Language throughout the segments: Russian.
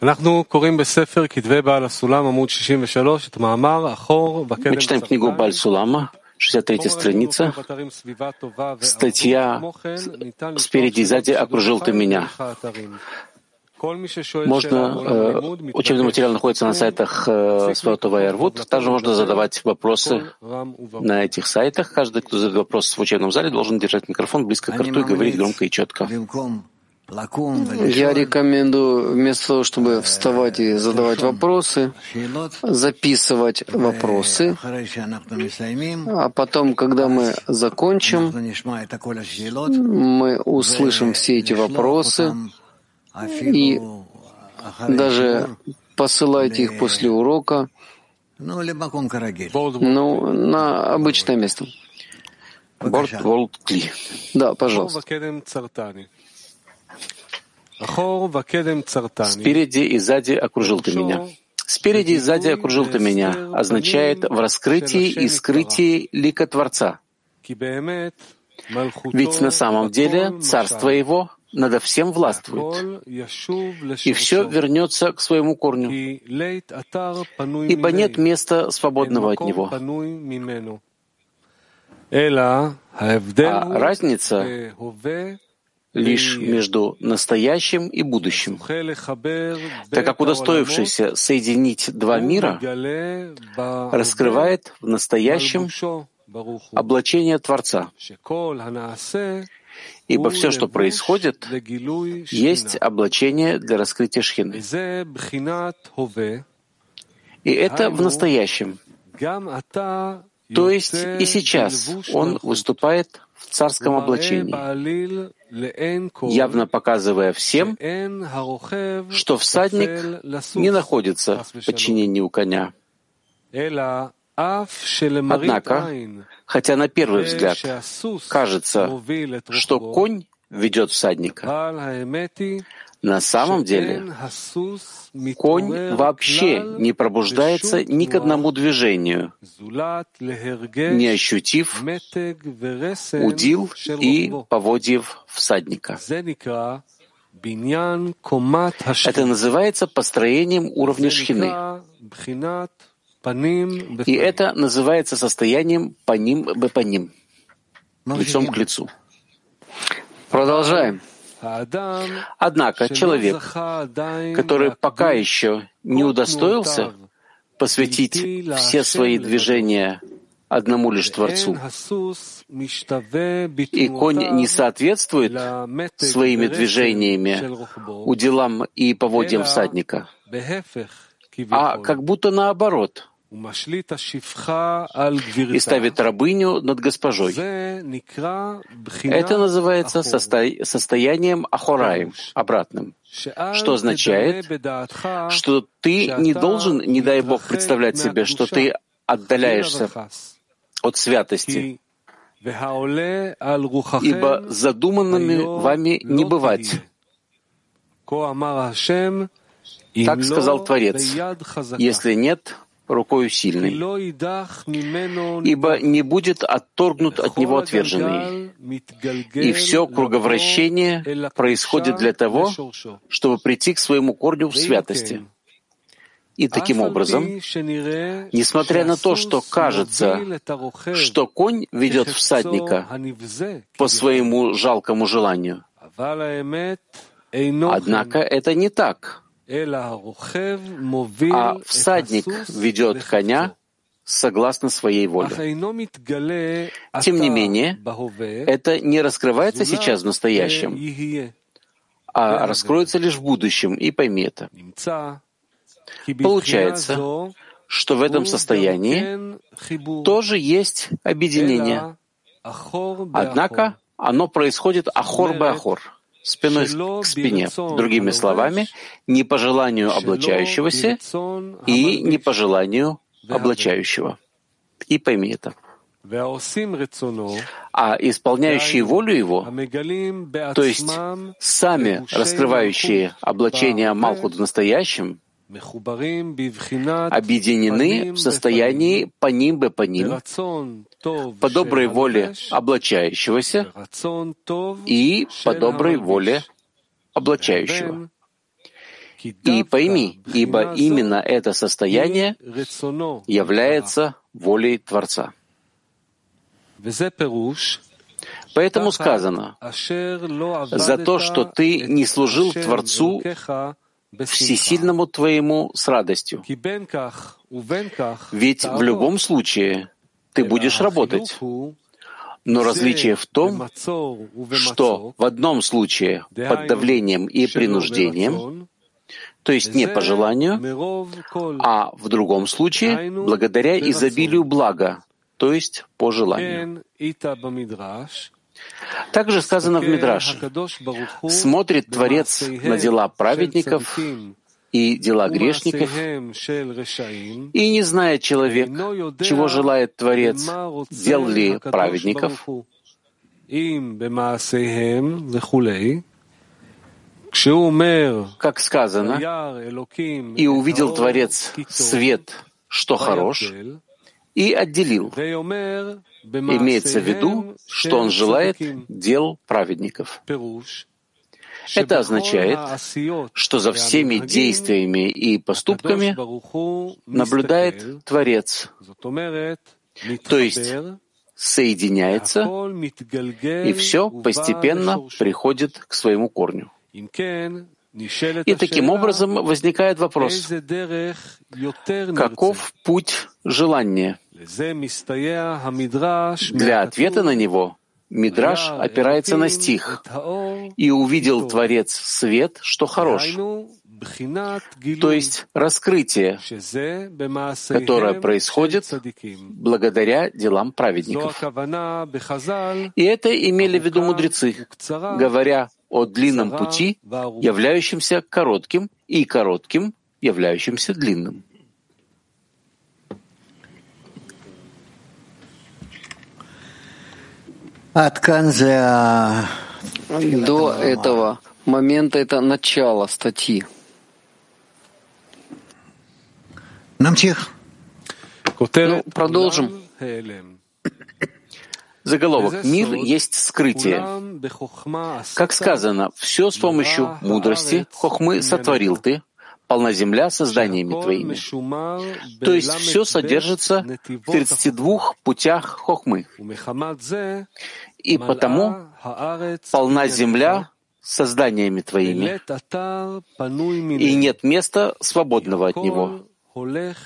Мы читаем книгу Бааль Сулама, 63 страница, статья «Спереди и сзади окружил Ты меня». Учебный материал находится на сайтах Сватова и Арвуд. Также можно задавать вопросы на этих сайтах. Каждый, кто задает вопрос в учебном зале, должен держать микрофон близко к рту и говорить громко и четко. Я рекомендую вместо того, чтобы вставать и задавать вопросы, записывать вопросы, а потом, когда мы закончим, мы услышим все эти вопросы и даже посылайте их после урока, на обычное место. Да, пожалуйста. «Спереди и сзади окружил ты меня». «Спереди и сзади окружил ты меня» означает «в раскрытии и скрытии лика Творца». Ведь на самом деле царство его надо всем властвует, и все вернется к своему корню, ибо нет места свободного от него. А разница лишь между настоящим и будущим. Так как удостоившийся соединить два мира раскрывает в настоящем облачение Творца, ибо все, что происходит, есть облачение для раскрытия Шхины. И это в настоящем. То есть и сейчас он выступает в царском облачении, явно показывая всем, что всадник не находится в подчинении у коня. Однако, хотя на первый взгляд кажется, что конь ведет всадника, на самом деле конь вообще не пробуждается ни к одному движению, не ощутив удил и поводьев всадника. Это называется построением уровня Шхины. И это называется состоянием паним-бепаним, лицом к лицу. Продолжаем. Однако человек, который пока еще не удостоился посвятить все свои движения одному лишь Творцу, и конь не соответствует своими движениями удилам и поводьям всадника, а как будто наоборот, и ставит рабыню над госпожой. Это называется состоянием ахораим, обратным, что означает, что ты не должен, не дай Бог, представлять себе, что ты отдаляешься от святости, ибо задуманными вами не бывать. Так сказал Творец, если нет рукою сильной, ибо не будет отторгнут от него отверженный. И все круговращение происходит для того, чтобы прийти к своему корню в святости. И таким образом, несмотря на то, что кажется, что конь ведет всадника по своему жалкому желанию, однако это не так. А всадник ведет коня согласно своей воле. Тем не менее, это не раскрывается сейчас в настоящем, а раскроется лишь в будущем, и пойми это. Получается, что в этом состоянии тоже есть объединение, однако оно происходит ахор-бе-ахор. Спиной к спине. Другими словами, не по желанию облачающегося и не по желанию облачающего. И пойми это. А исполняющие волю его, то есть сами раскрывающие облачение Малку в настоящем, объединены в состоянии паним-бепаним, по доброй воле облачающегося и по доброй воле облачающего. И пойми, ибо именно это состояние является волей Творца. Поэтому сказано, за то, что ты не служил Творцу, Всесильному твоему с радостью. Ведь в любом случае ты будешь работать. Но различие в том, что в одном случае под давлением и принуждением, то есть не по желанию, а в другом случае благодаря изобилию блага, то есть по желанию. Также сказано в Мидраше: «Смотрит Творец на дела праведников и дела грешников, и не знает человек, чего желает Творец, дел ли праведников, как сказано, и увидел Творец свет, что хорош, и отделил». Имеется в виду, что он желает дел праведников. Это означает, что за всеми действиями и поступками наблюдает Творец, то есть соединяется, и все постепенно приходит к своему корню. И таким образом возникает вопрос, каков путь желания? Для ответа на него Мидраш опирается на стих «И увидел Творец свет, что хорош», то есть раскрытие, которое происходит благодаря делам праведников. И это имели в виду мудрецы, говоря о длинном пути, являющемся коротким, и коротким, являющимся длинным. До этого момента это начало статьи. Продолжим. Заголовок «Мир есть скрытие». Как сказано, все с помощью мудрости, хохмы сотворил ты, полна земля созданиями твоими. То есть все содержится в 32 путях хохмы. И потому полна земля созданиями твоими. И нет места, свободного от него,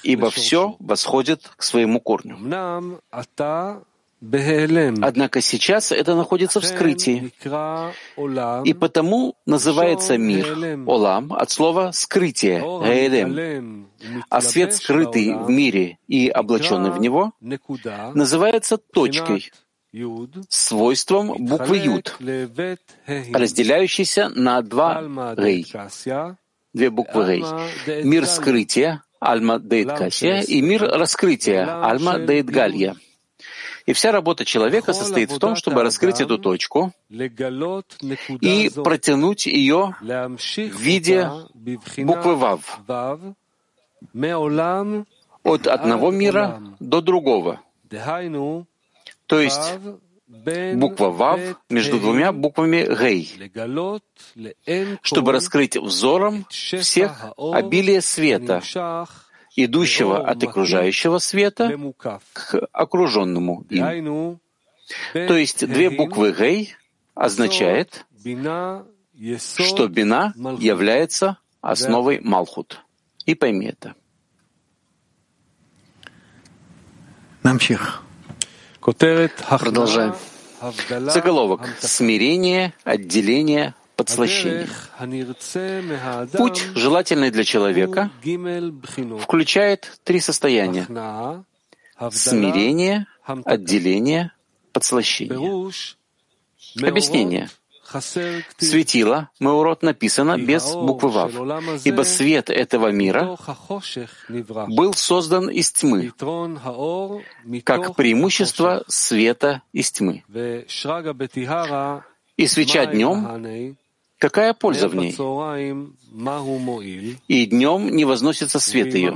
ибо все восходит к своему корню. Однако сейчас это находится в скрытии, и потому называется мир, олам, от слова «скрытие», гээлем, а свет, скрытый в мире и облаченный в него, называется точкой, свойством буквы «юд», разделяющейся на два «гэй», две буквы «гэй», мир скрытия, альма дейткасия, и мир раскрытия, альма дейтгалья. И вся работа человека состоит в том, чтобы раскрыть эту точку и протянуть ее в виде буквы «Вав» от одного мира до другого. То есть буква «Вав» между двумя буквами «Гэй», чтобы раскрыть взором всех обилие света, идущего от окружающего света к окруженному им. То есть две буквы «гэй» означает, что бина является основой Малхут. И пойми это. Продолжаем. Заголовок «Смирение, отделение». Подслащение. Путь, желательный для человека, включает три состояния — смирение, отделение, подслащение. Объяснение. Светило, Меурот, написано без буквы «Вав», ибо свет этого мира был создан из тьмы, как преимущество света из тьмы. И свеча днем, какая польза в ней? И днем не возносится свет ее.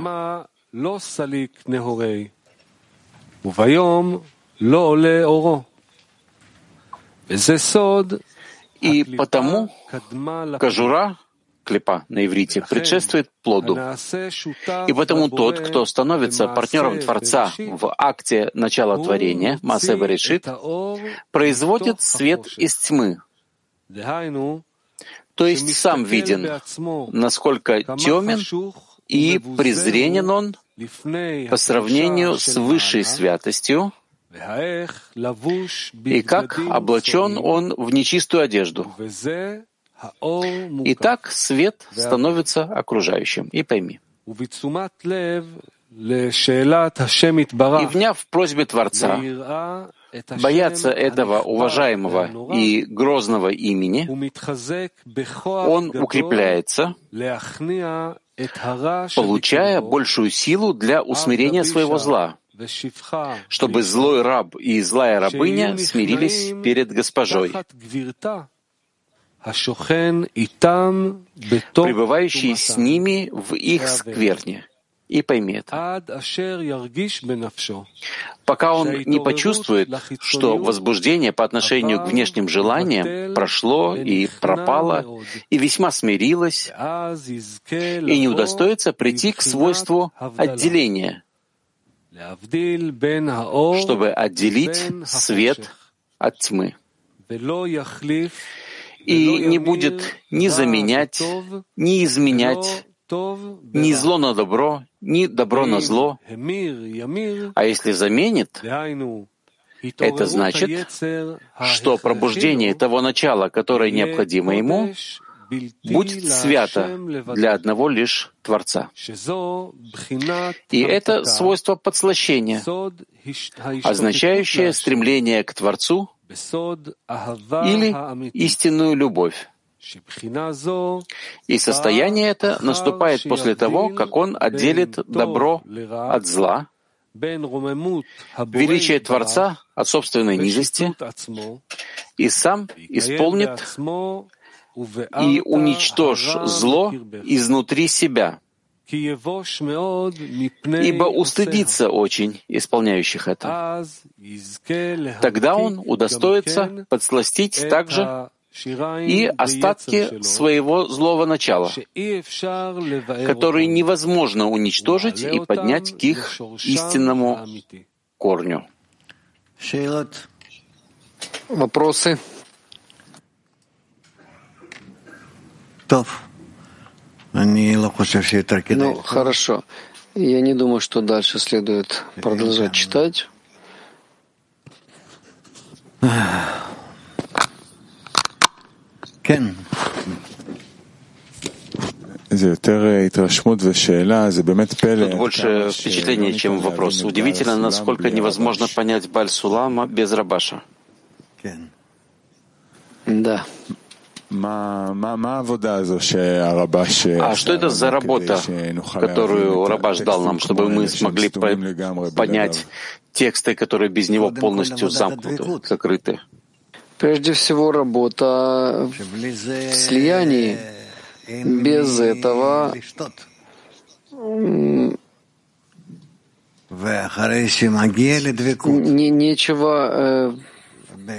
И потому кожура, к клипа на иврите, предшествует плоду. И потому тот, кто становится партнером Творца в акте начала творения, Масе Барейшид, производит свет из тьмы. То есть сам виден, насколько темен и презренен он по сравнению с высшей святостью, и как облачен он в нечистую одежду. Итак, свет становится окружающим. И пойми. И вняв просьбе Творца, бояться этого уважаемого и грозного имени, он укрепляется, получая большую силу для усмирения своего зла, чтобы злой раб и злая рабыня смирились перед госпожой, пребывающей с ними в их скверне. И пойми это. Пока он не почувствует, что возбуждение по отношению к внешним желаниям прошло и пропало, и весьма смирилось, и не удостоится прийти к свойству отделения, чтобы отделить свет от тьмы. И не будет ни заменять, ни изменять, ни зло на добро, ни добро на зло. А если заменит, это значит, что пробуждение того начала, которое необходимо ему, будет свято для одного лишь Творца. И это свойство подслащения, означающее стремление к Творцу или истинную любовь. И состояние это наступает после того, как он отделит добро от зла, величие Творца от собственной низости, и сам исполнит и уничтожь зло изнутри себя, ибо устыдится очень исполняющих это. Тогда он удостоится подсластить также и остатки своего злого начала, которые невозможно уничтожить и поднять к их истинному корню. Вопросы? Хорошо. Я не думаю, что дальше следует продолжать читать. Тут больше впечатление, чем вопрос. Удивительно, насколько невозможно понять Бааль Сулама без Рабаша. Да. А что это за работа, которую Рабаш дал нам, чтобы мы смогли понять тексты, которые без него полностью замкнуты, закрыты? Прежде всего, работа в слиянии. Без этого нечего,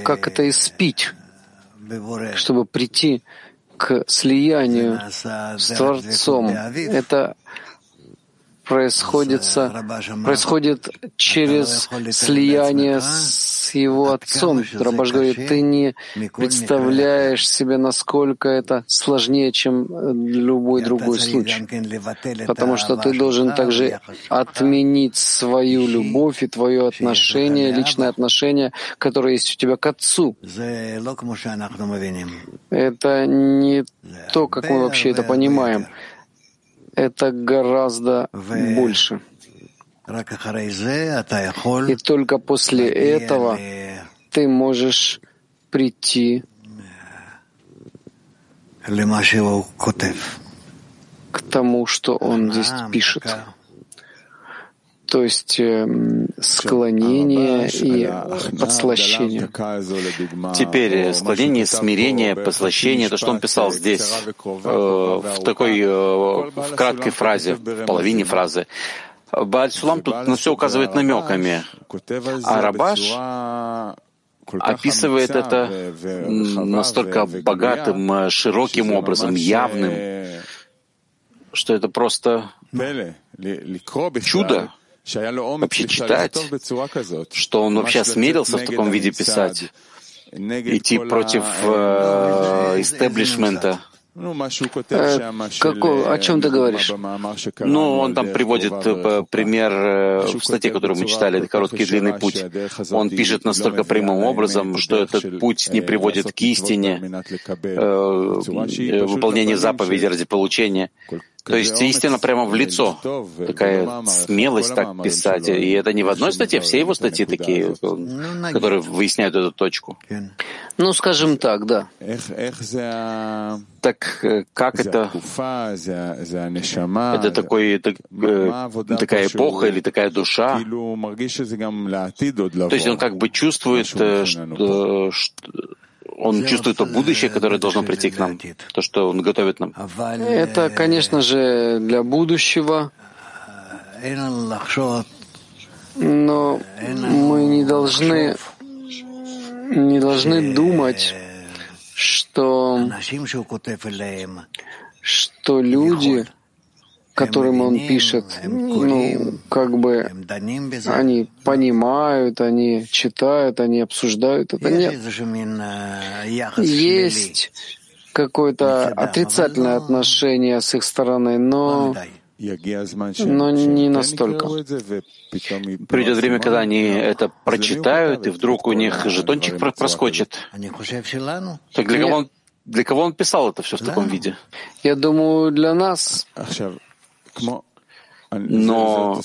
как это, испить, чтобы прийти к слиянию с Творцом. Это происходит через слияние с его отцом. Рабаш говорит, ты не представляешь себе, насколько это сложнее, чем любой другой случай. Потому что ты должен также отменить свою любовь и твое отношение, личное отношение, которое есть у тебя к отцу. Это не то, как мы вообще это понимаем. Это гораздо больше. И только после этого ты можешь прийти к тому, что он здесь пишет. То есть склонение и подслащение. Теперь склонение, смирение, подслащение, то, что он писал здесь, в такой в краткой фразе, в половине фразы. Бааль Сулам тут на все указывает намеками, а Рабаш описывает это настолько богатым, широким образом, явным, что это просто чудо вообще читать, что он вообще осмелился в таком виде писать, идти против истеблишмента. О чем ты говоришь? Он там приводит пример в статье, которую мы читали, это «Короткий и длинный путь». Он пишет настолько прямым образом, что этот путь не приводит к истине, выполнение заповедей ради получения. То есть истина прямо в лицо. Такая смелость так писать. И это не в одной статье, все его статьи такие, которые выясняют эту точку. Скажем так, да. Так как это? Это такая эпоха или такая душа? То есть он как бы чувствует, что... Он чувствует то будущее, которое должно прийти к нам, то, что он готовит нам. Это, конечно же, для будущего, но мы не должны думать, что люди, которым он пишет, они понимают, они читают, они обсуждают. Это нет. Есть какое-то отрицательное отношение с их стороны, но не настолько. Придет время, когда они это прочитают, и вдруг у них жетончик проскочит. Так для кого он писал это все в таком виде? Я думаю, для нас... Но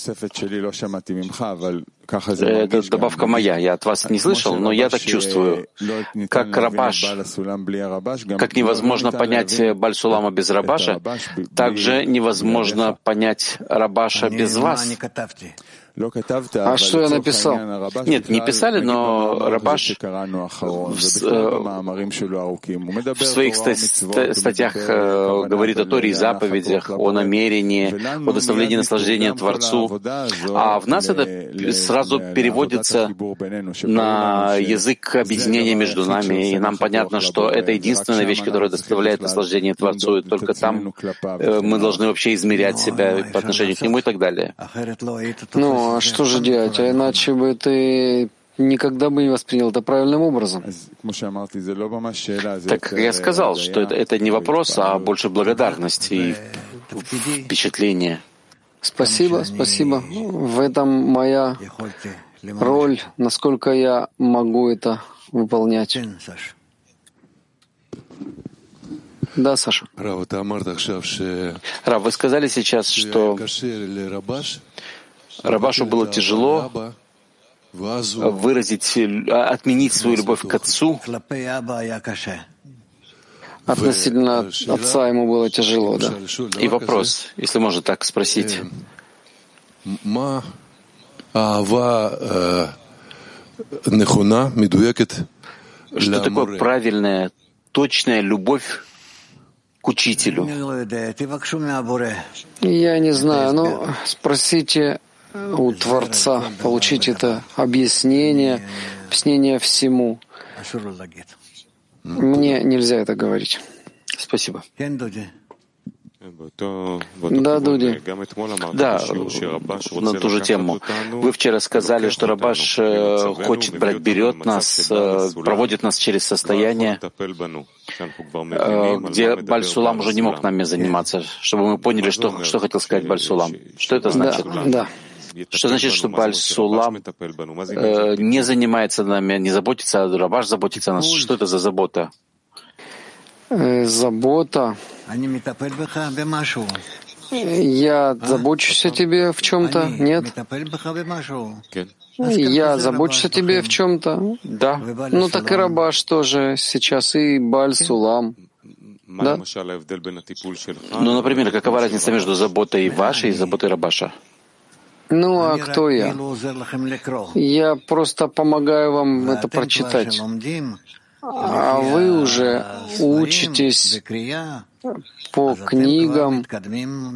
это добавка моя, я от вас не слышал, но я так чувствую, как Рабаш, как невозможно понять Бааль Сулама без Рабаша, также невозможно понять Рабаша без вас. А что я написал? Нет, не писали, но Рабаш в своих статьях говорит о Торе и заповедях, о намерении, о доставлении наслаждения Творцу. А в нас это сразу переводится на язык объединения между нами, и нам понятно, что это единственная вещь, которая доставляет наслаждение Творцу, и только там мы должны вообще измерять себя по отношению к Нему и так далее. А что же делать? А иначе бы ты никогда бы не воспринял это правильным образом. Так как я сказал, что это не вопрос, а больше благодарность и впечатление. Спасибо. В этом моя роль, насколько я могу это выполнять. Да, Саша. Рав, вы сказали сейчас, что Рабашу было тяжело отменить свою любовь к отцу. Относительно отца ему было тяжело, да. И вопрос, если можно так спросить. Что такое правильная, точная любовь к учителю? Я не знаю, но спросите у Творца, получить это объяснение всему. Мне нельзя это говорить. Спасибо. Да, Дуди. Да, на ту же тему. Вы вчера сказали, что Рабаш хочет брать, берет нас, проводит нас через состояние, где Бааль Сулам уже не мог нами заниматься, чтобы мы поняли, что хотел сказать Бааль Сулам. Что это значит? Да. Что значит, что Бааль Сулам не занимается нами, не заботится, а Рабаш заботится о нас? Что это за забота? Забота. Я забочусь о тебе в чем-то, нет? Я забочусь о тебе в чем-то, да. Так и Рабаш тоже сейчас, и Бааль Сулам. Да? Например, какова разница между заботой вашей и заботой Рабаша? А кто я? Я просто помогаю вам это прочитать. А вы уже учитесь по книгам,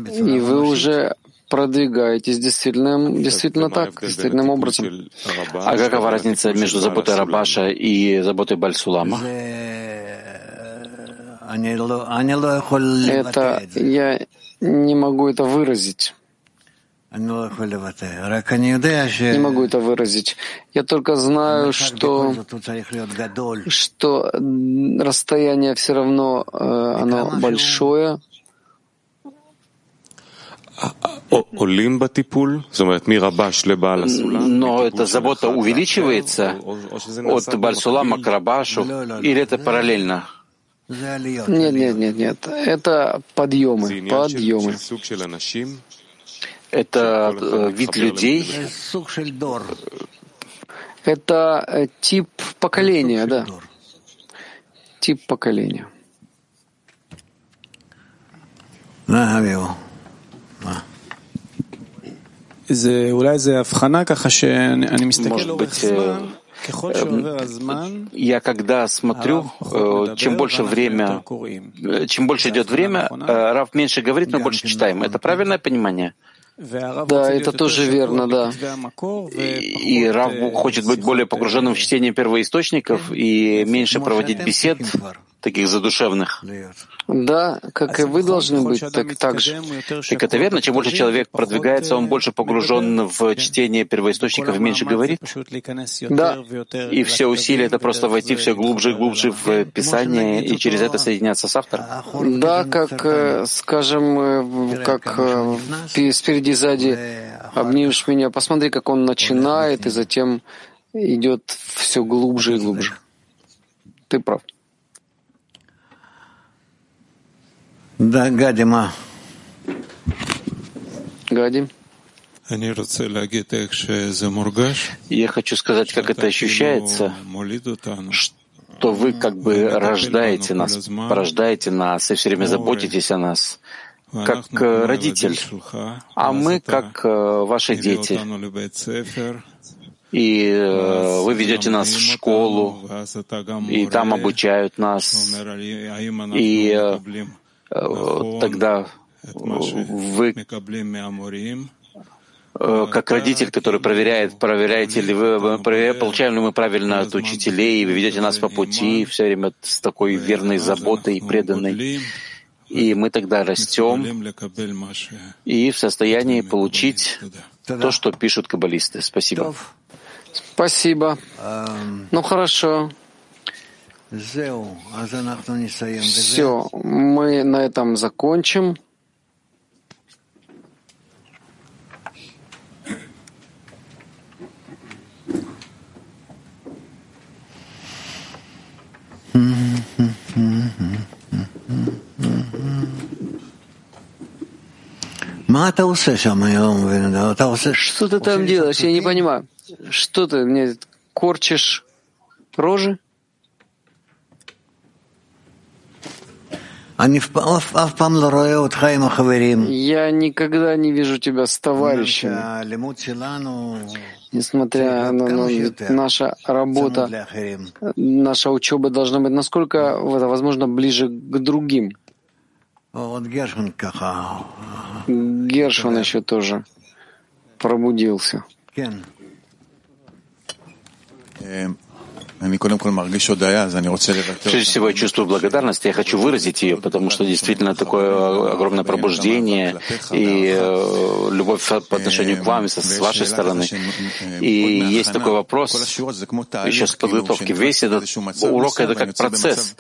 и вы уже продвигаетесь действительно так, действительным образом. А какова разница между заботой Рабаша и заботой Бааль Сулама? Это я не могу это выразить. Не могу это выразить. Я только знаю, что расстояние все равно оно большое. Но эта забота увеличивается от Бааль Сулама к Рабашу, или это параллельно? Нет. Это подъемы. Это вид людей. Это тип поколения, да. Тип поколения. Может быть, я когда смотрю, чем больше идет время, Рав меньше говорит, но больше читаем. Это правильное понимание? Да, это тоже верно, да. И Рав хочет быть более погруженным в чтение первоисточников и меньше проводить бесед, таких задушевных. Да, как и вы должны быть, так же. Так это верно? Чем больше человек продвигается, он больше погружен в чтение первоисточников и меньше говорит? Да. И все усилия — это просто войти все глубже и глубже в Писание и через это соединяться с автором? Да, как, скажем, как спереди и сзади «Обнимешь меня». Посмотри, как он начинает, и затем идет все глубже и глубже. Ты прав. Да, Гадим. Я хочу сказать, как это ощущается, что вы как бы рождаете нас и все время заботитесь о нас, как родитель, а мы как ваши дети. И вы ведете нас в школу, и там обучают нас, и тогда вы, как родитель, который проверяет, получаем ли мы правильно от учителей, вы ведете нас по пути все время с такой верной заботой и преданной. И мы тогда растем и в состоянии получить то, что пишут каббалисты. Спасибо. Спасибо. Хорошо. Все, мы на этом закончим. Что ты там делаешь? Я не понимаю. Что ты мне корчишь рожи? Я никогда не вижу тебя с товарищами. Несмотря на наша работа, наша учеба должна быть насколько это возможно ближе к другим. Гершвин еще тоже пробудился. Прежде всего, я чувствую благодарность, я хочу выразить ее, потому что действительно такое огромное пробуждение и любовь по отношению к вам с вашей стороны. И есть такой вопрос еще с подготовки. Весь этот урок — это как процесс,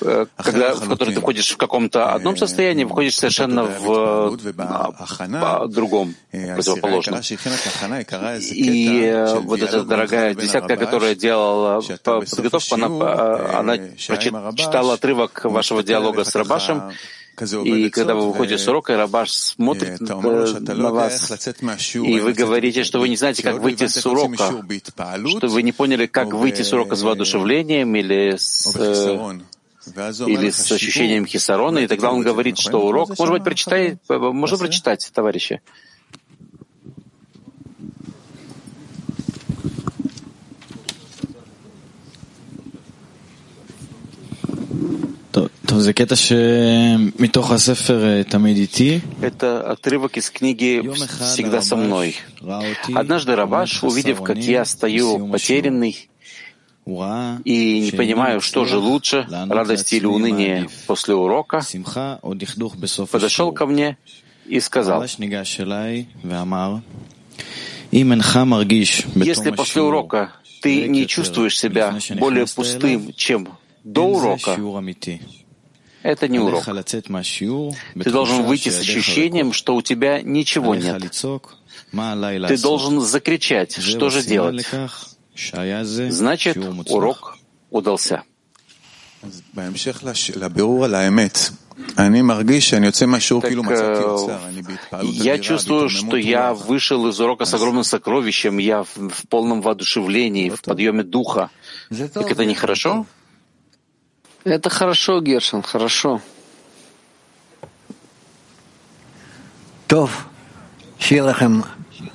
в который ты входишь в каком-то одном состоянии, выходишь совершенно в другом, противоположном. И вот эта дорогая десятка, которая делала подготовку, она читала отрывок вашего диалога с Рабашем, и когда вы выходите с урока, Рабаш смотрит на вас, и вы говорите, что вы не знаете, как выйти с урока, что вы не поняли, как выйти с урока с воодушевлением или с ощущением хиссарона, и тогда он говорит, что урок... Можно прочитать, товарищи? Это отрывок из книги «Всегда со мной». Однажды Рабаш, увидев, как я стою потерянный, и не понимаю, что же лучше, радость или уныние после урока, подошел ко мне и сказал: если после урока ты не чувствуешь себя более пустым, чем до урока, это не урок. Ты должен выйти с ощущением, что у тебя ничего нет. Ты должен закричать, что же делать. Значит, урок удался. Так, я чувствую, что я вышел из урока с огромным сокровищем, я в полном воодушевлении, в подъеме духа. Так это нехорошо? Это хорошо, Гершин, хорошо.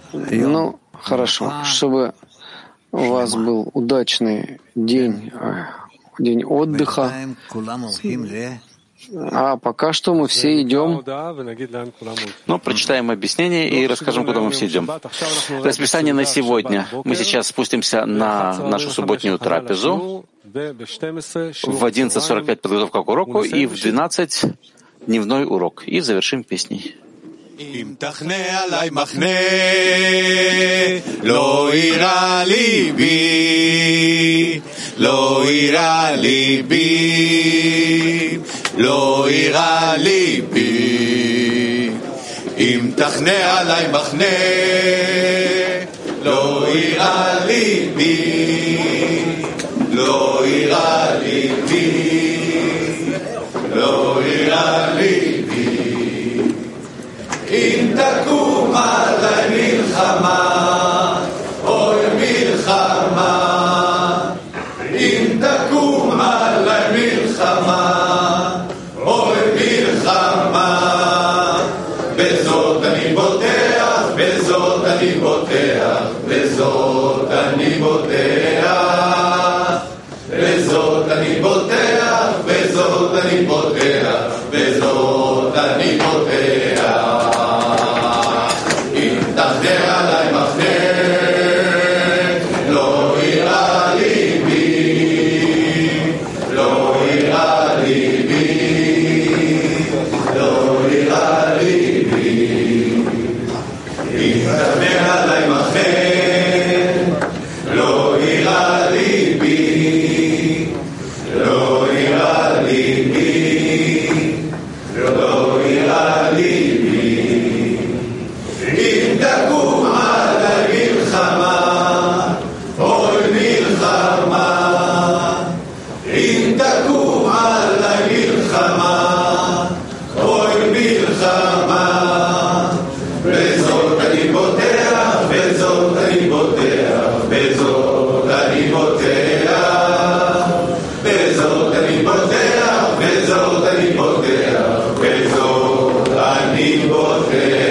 Ну, хорошо. Чтобы у вас был удачный день, день отдыха. А пока что мы все идем. Ну, прочитаем объяснение и расскажем, куда мы все идем. Расписание на сегодня. Мы сейчас спустимся на нашу субботнюю трапезу. В 11:45 подготовка к уроку, и в 12 дневной урок. И завершим песней. אם תחנה עלי מחנה, לא יירא ליבי, לא יירא ליבי, לא יירא ליבי. אם תחנה עלי מחנה, לא יירא ליבי, לא יירא ליבי, לא יירא ליבי. אם תקום עלי מלחמה, אוי מלחמה, אם תקום עלי מלחמה, אוי מלחמה, בזאת אני בוטח, בזאת אני בוטח, בזאת אני בוטח, בזאת אני בוטח, בזאת אני בוטח, בזאת אני בוטח. Bezod ani boter, bezod ani boter.